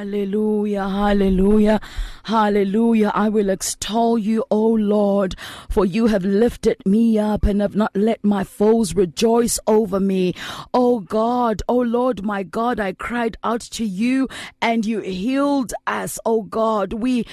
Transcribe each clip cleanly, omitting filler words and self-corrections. Hallelujah, hallelujah, hallelujah. I will extol you, O Lord, for you have lifted me up and have not let my foes rejoice over me. O God, O Lord, my God, I cried out to you and you healed us, O God. We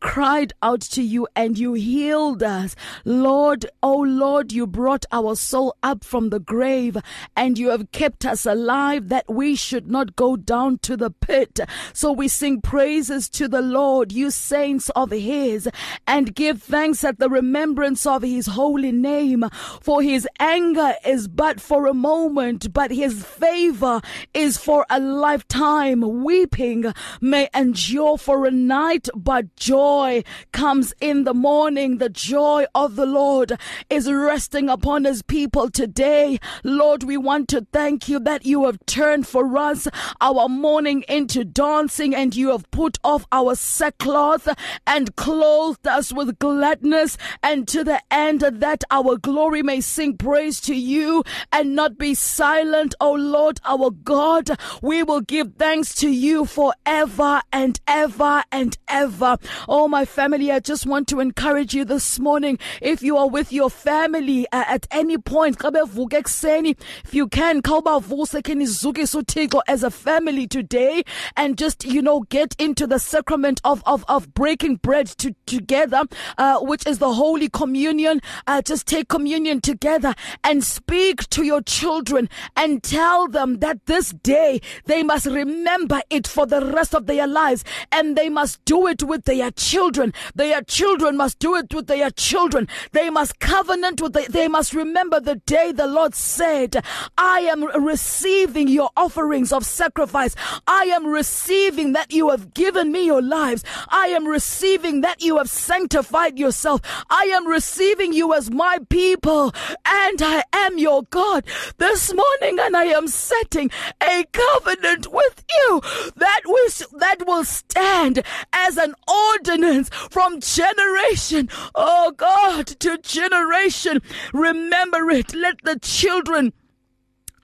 cried out to you and you healed us. Lord, O Lord, you brought our soul up from the grave and you have kept us alive that we should not go down to the pit. So we sing praises to the Lord, you saints of his, and give thanks at the remembrance of his holy name. For his anger is but for a moment, but his favor is for a lifetime. Weeping may endure for a night, but joy comes in the morning. The joy of the Lord is resting upon his people today. Lord, we want to thank you that you have turned for us our mourning into dancing, and you have put off our sackcloth and clothed us with gladness, and to the end that our glory may sing praise to you and not be silent. O Lord, our God, we will give thanks to you forever and ever and ever. Oh, my family, I just want to encourage you this morning. If you are with your family at any point, if you can as a family today and just, get into the sacrament of breaking bread together, which is the Holy Communion. Just take communion together and speak to your children and tell them that this day they must remember it for the rest of their lives, and they must do it with their children. Their children must do it with their children. They must covenant with they must remember the day the Lord said, I am receiving your offerings of sacrifice. I am receiving that you have given me your lives. I am receiving that you have sanctified yourself. I am receiving you as my people, and I am your God this morning, and I am setting a covenant with you that will stand as an ordinance from generation, oh God, to generation. Remember it. Let the children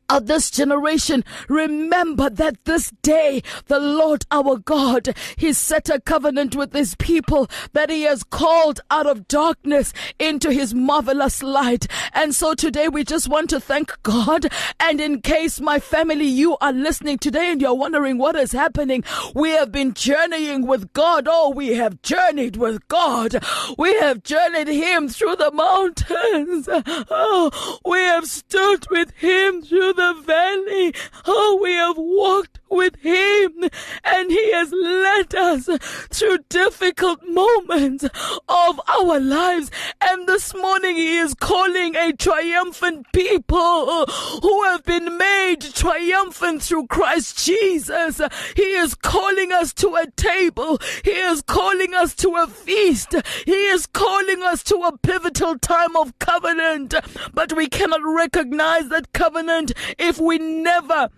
of this generation remember that this day the Lord our God, he set a covenant with his people that he has called out of darkness into his marvelous light. And so today we just want to thank God. And in case, my family, you are listening today and you're wondering what is happening, we have been journeying with God. Oh, we have journeyed with God. We have journeyed him through the mountains. Oh, we have stood with him through the valley. Oh, we have walked with him, and he has led us through difficult moments of our lives. And this morning he is calling a triumphant people who have been made triumphant through Christ Jesus. He is calling us to a table. He is calling us to a feast. He is calling us to a pivotal time of covenant. But we cannot recognize that covenant if we never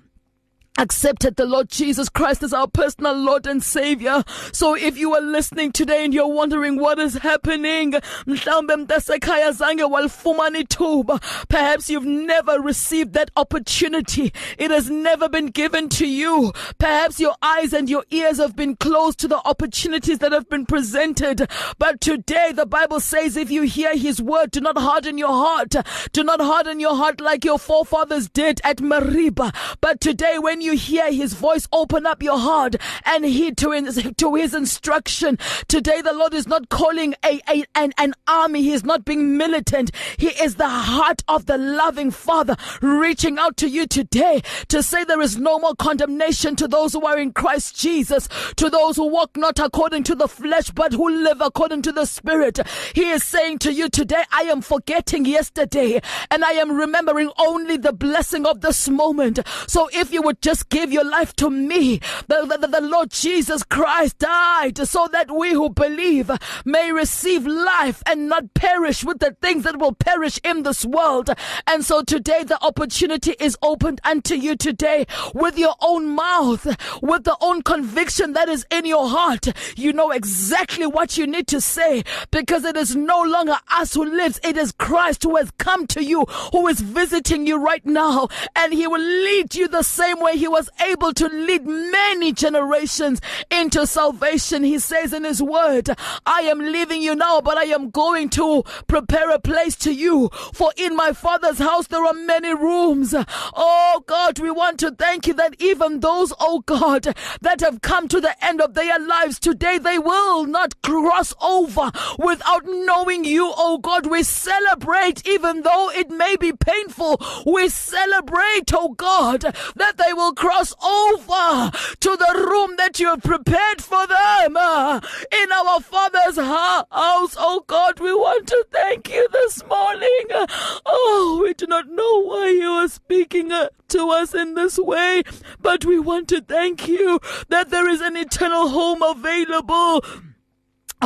accepted the Lord Jesus Christ as our personal Lord and Savior. So if you are listening today and you're wondering what is happening, perhaps you've never received that opportunity. It has never been given to you. Perhaps your eyes and your ears have been closed to the opportunities that have been presented. But today the Bible says, if you hear his word, do not harden your heart. Do not harden your heart like your forefathers did at Meribah. But today when you hear his voice, open up your heart and heed to his instruction. Today the Lord is not calling an army. He is not being militant. He is the heart of the loving Father reaching out to you today to say there is no more condemnation to those who are in Christ Jesus, to those who walk not according to the flesh but who live according to the Spirit. He is saying to you today, I am forgetting yesterday and I am remembering only the blessing of this moment. So if you would just give your life to me, the Lord Jesus Christ died so that we who believe may receive life and not perish with the things that will perish in this world. And so today the opportunity is opened unto you today with your own mouth, with the own conviction that is in your heart. You know exactly what you need to say, because it is no longer us who lives. It is Christ who has come to you, who is visiting you right now, and he will lead you the same way he was able to lead many generations into salvation. He says in his word, I am leaving you now, but I am going to prepare a place to you, for in my Father's house there are many rooms. Oh God, we want to thank you that even those, oh God, that have come to the end of their lives today, they will not cross over without knowing you, oh God. We celebrate, even though it may be painful, we celebrate, oh God, that they will cross over to the room that you have prepared for them in our Father's house. Oh God, we want to thank you this morning. Oh, we do not know why you are speaking to us in this way, but we want to thank you that there is an eternal home available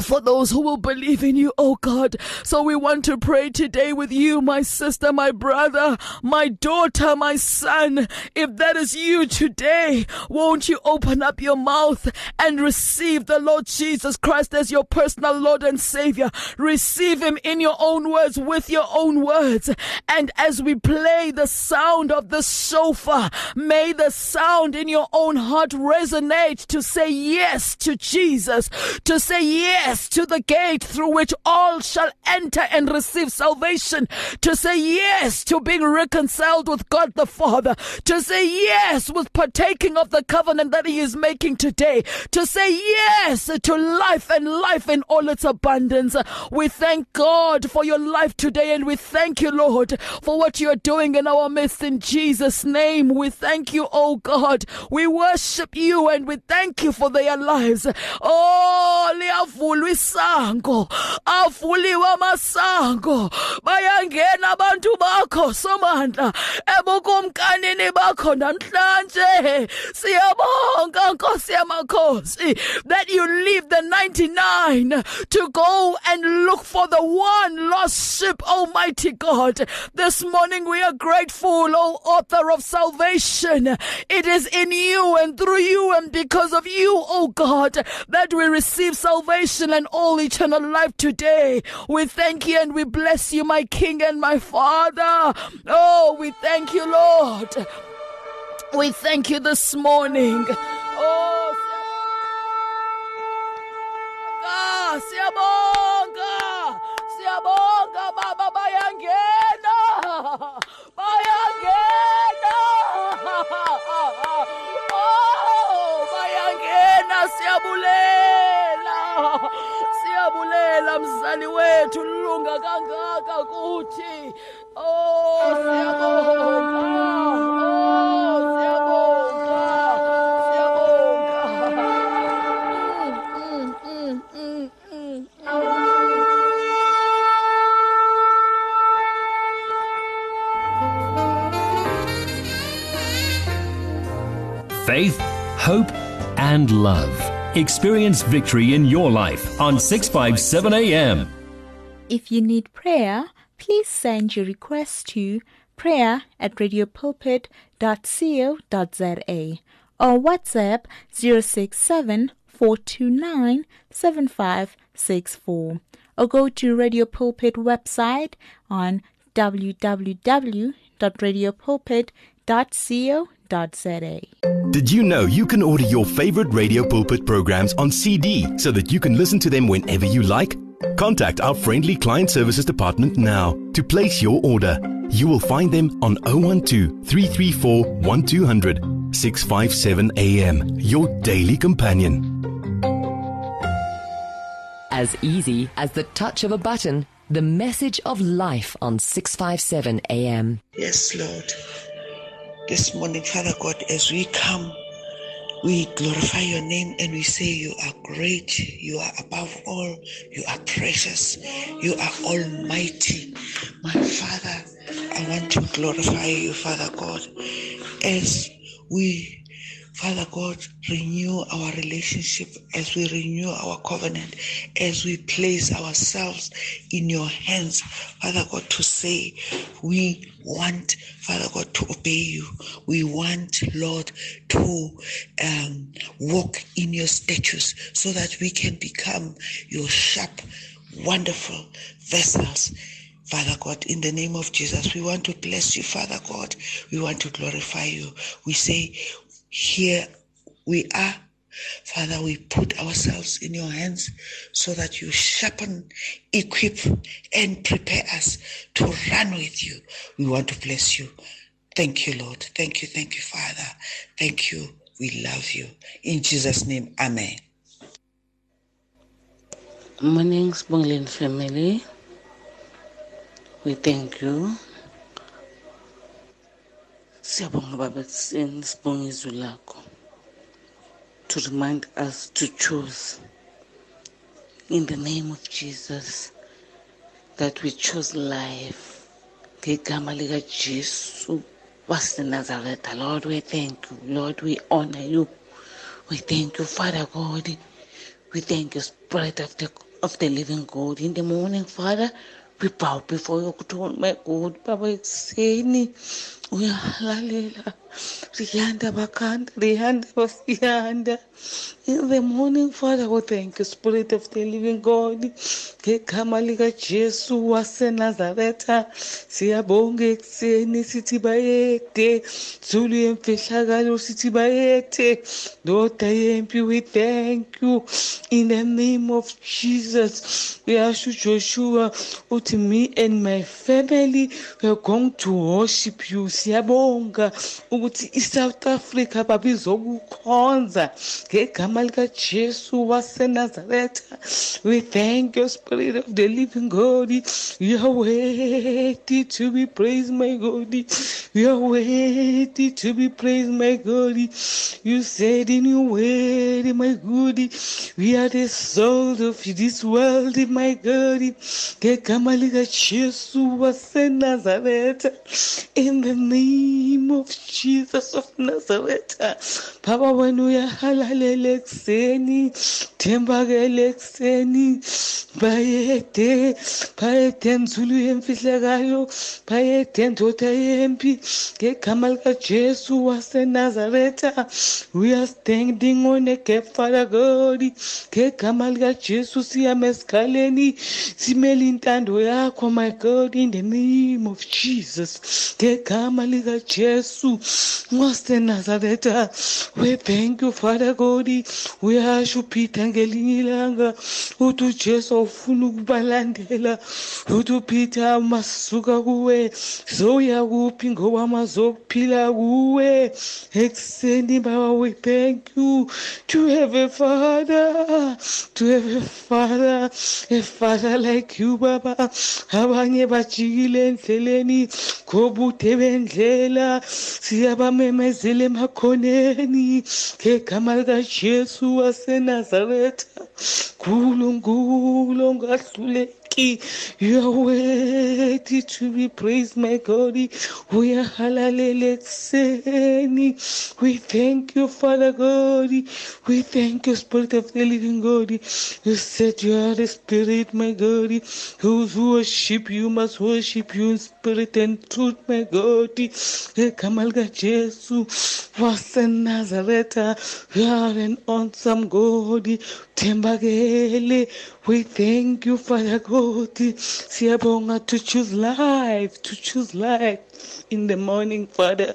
for those who will believe in you, oh God. So we want to pray today with you, my sister, my brother, my daughter, my son. If that is you today, won't you open up your mouth and receive the Lord Jesus Christ as your personal Lord and Savior? Receive him in your own words, with your own words. And as we play the sound of the shofar, may the sound in your own heart resonate to say yes to Jesus, to say yes. Yes to the gate through which all shall enter and receive salvation. To say yes to being reconciled with God the Father. To say yes with partaking of the covenant that he is making today. To say yes to life and life in all its abundance. We thank God for your life today, and we thank you, Lord, for what you are doing in our midst. In Jesus' name, we thank you, oh God. We worship you and we thank you for their lives. Oh, Sango, afuliwa masango, bayangena abantu bakho somandla, ebukumkanini bakho namhlanje. Siyabonga Nkosi yamakhosi that you leave the 99 to go and look for the one lost sheep, Almighty God. This morning we are grateful, O author of salvation. It is in you and through you and because of you, O God, that we receive salvation and all eternal life today. We thank you and we bless you, my King and my Father. Oh, we thank you, Lord. We thank you this morning. Oh, siyabonga, siyabonga, baba bayangena, bayangena. Oh, bayangena, siyabulela mzali wethu ulunga kangaka kuthi. Oh, siyabonga, oh, siyabonga, siyabonga. Faith, hope, and love. Experience victory in your life on 657 AM. If you need prayer, please send your request to prayer@radiopulpit.com. www.radio.pulpit.co.za or WhatsApp 067-429-7564 or go to Radio Pulpit website on www.radiopulpit.co.za. Did you know you can order your favorite Radio Pulpit programs on CD so that you can listen to them whenever you like? Contact our friendly client services department now to place your order. You will find them on 012-334-1200, 657 AM, your daily companion. As easy as the touch of a button, the message of life on 657 AM. Yes, Lord. This morning, Father God, as we come, we glorify your name and we say you are great, you are above all, you are precious, you are almighty. My Father, I want to glorify you, Father God, as we, Father God, renew our relationship, as we renew our covenant, as we place ourselves in your hands, Father God, to say we want, Father God, to obey you. We want, Lord, to walk in your statutes so that we can become your sharp, wonderful vessels. Father God, in the name of Jesus, we want to bless you, Father God. We want to glorify you. We say, here we are. Father, we put ourselves in your hands so that you sharpen, equip, and prepare us to run with you. We want to bless you. Thank you, Lord. Thank you, Father. Thank you. We love you. In Jesus' name, amen. Morning, Sbonglin family. We thank you. Siyabonga baba sibongiso lakho to remind us to choose. In the name of Jesus, that we choose life. Ngegama lika Jesu waseNazaretha. Lord, we thank you. Lord, we honor you. We thank you, Father God. We thank you, Spirit of the living God. In the morning, Father, we bow before your throne, my God. Baba ekuseni uyalalela rihanda bakanda rihanda basiyanda. In the morning, Father, we thank you, Spirit of the living God. Ngegama lika Jesu waseNazaretha siyabonga ekuseni sithi bayethe Zulu yemfihlakalo sithi bayethe Ndoda yempi. We thank you. In the name of Jesus, we ask you, Joshua, with me and my family, we are going to worship you. Siyabonga ukuthi iSouth Africa babizokukhonza ngegama lika Jesu waseNazaretha. We thank you, Spirit of the living God. You are worthy to be praised, my God. You are worthy to be praised, my God. You said in your word, my God, we are the salt of this world, my God. Malika Jesus waseNazaretha. In the name of Jesus of Nazareth, Papa, when we are halalele kuseni, thembakele kuseni, bayethe Nzulu yemfihlakayo, bayethe ndoda yempi, ngegama lika Jesu waseNazaretha. We are standing on a gap, Father God. Ngegama lika Jesu siyame esikhaleni, simelini ntando yakho, my God. In the name of Jesus, ngegama lika Jesu waseNazaretha. We thank you, Father God. We are Peter ngelinye ilanga uthi Jesu ufuna ukubalandela, uthi Peter masuka kuwe, zoya kuphi ngoba mazophila kuwe. Ekuseni Baba, we thank you to have a Father, a Father like you, Baba. Abanye bajikile endleleni kobude bendlela, siyabamemezela emakhoneni ngegama lika Jesu waseNazaretha. Kulungulu ngahluleki worthy. You are worthy to be praised, my God. We are halaleletseni. We thank you, Father God. We thank you, Spirit of the Living God. You said you are the Spirit, my God. Those who worship you must worship you in spirit and truth, my God. Kamalga Jesu, Wasan Nazareta, you are an awesome God. Tembagele, we thank you, Father God. Siabonga to choose life in the morning, Father.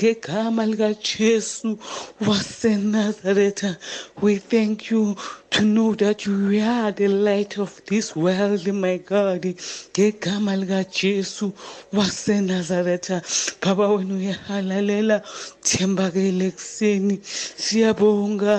Kamalga Jesu, Wasan Nazareta, we thank you to know that you are the light of this world, my God. Kamalga Jesu, Wasan Nazareta, Baba wenu halalela, Tembagele Xeni, Siabonga.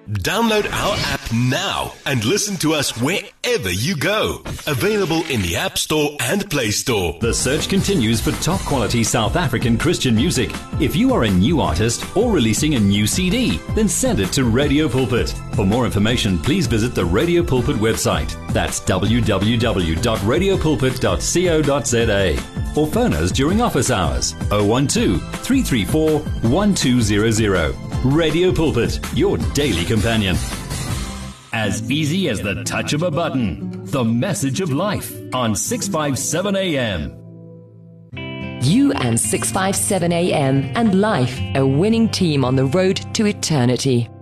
Download our app now and listen to us wherever you go. Available in the App Store and Play Store. The search continues for top quality South African Christian music. If you are a new artist or releasing a new CD, then send it to Radio Pulpit. For more information, please visit the Radio Pulpit website. That's www.radiopulpit.co.za. Or phone us during office hours, 012-334-1200. Radio Pulpit, your daily companion. As easy as the touch of a button. The message of life on 657 AM. You and 657 AM and life, a winning team on the road to eternity.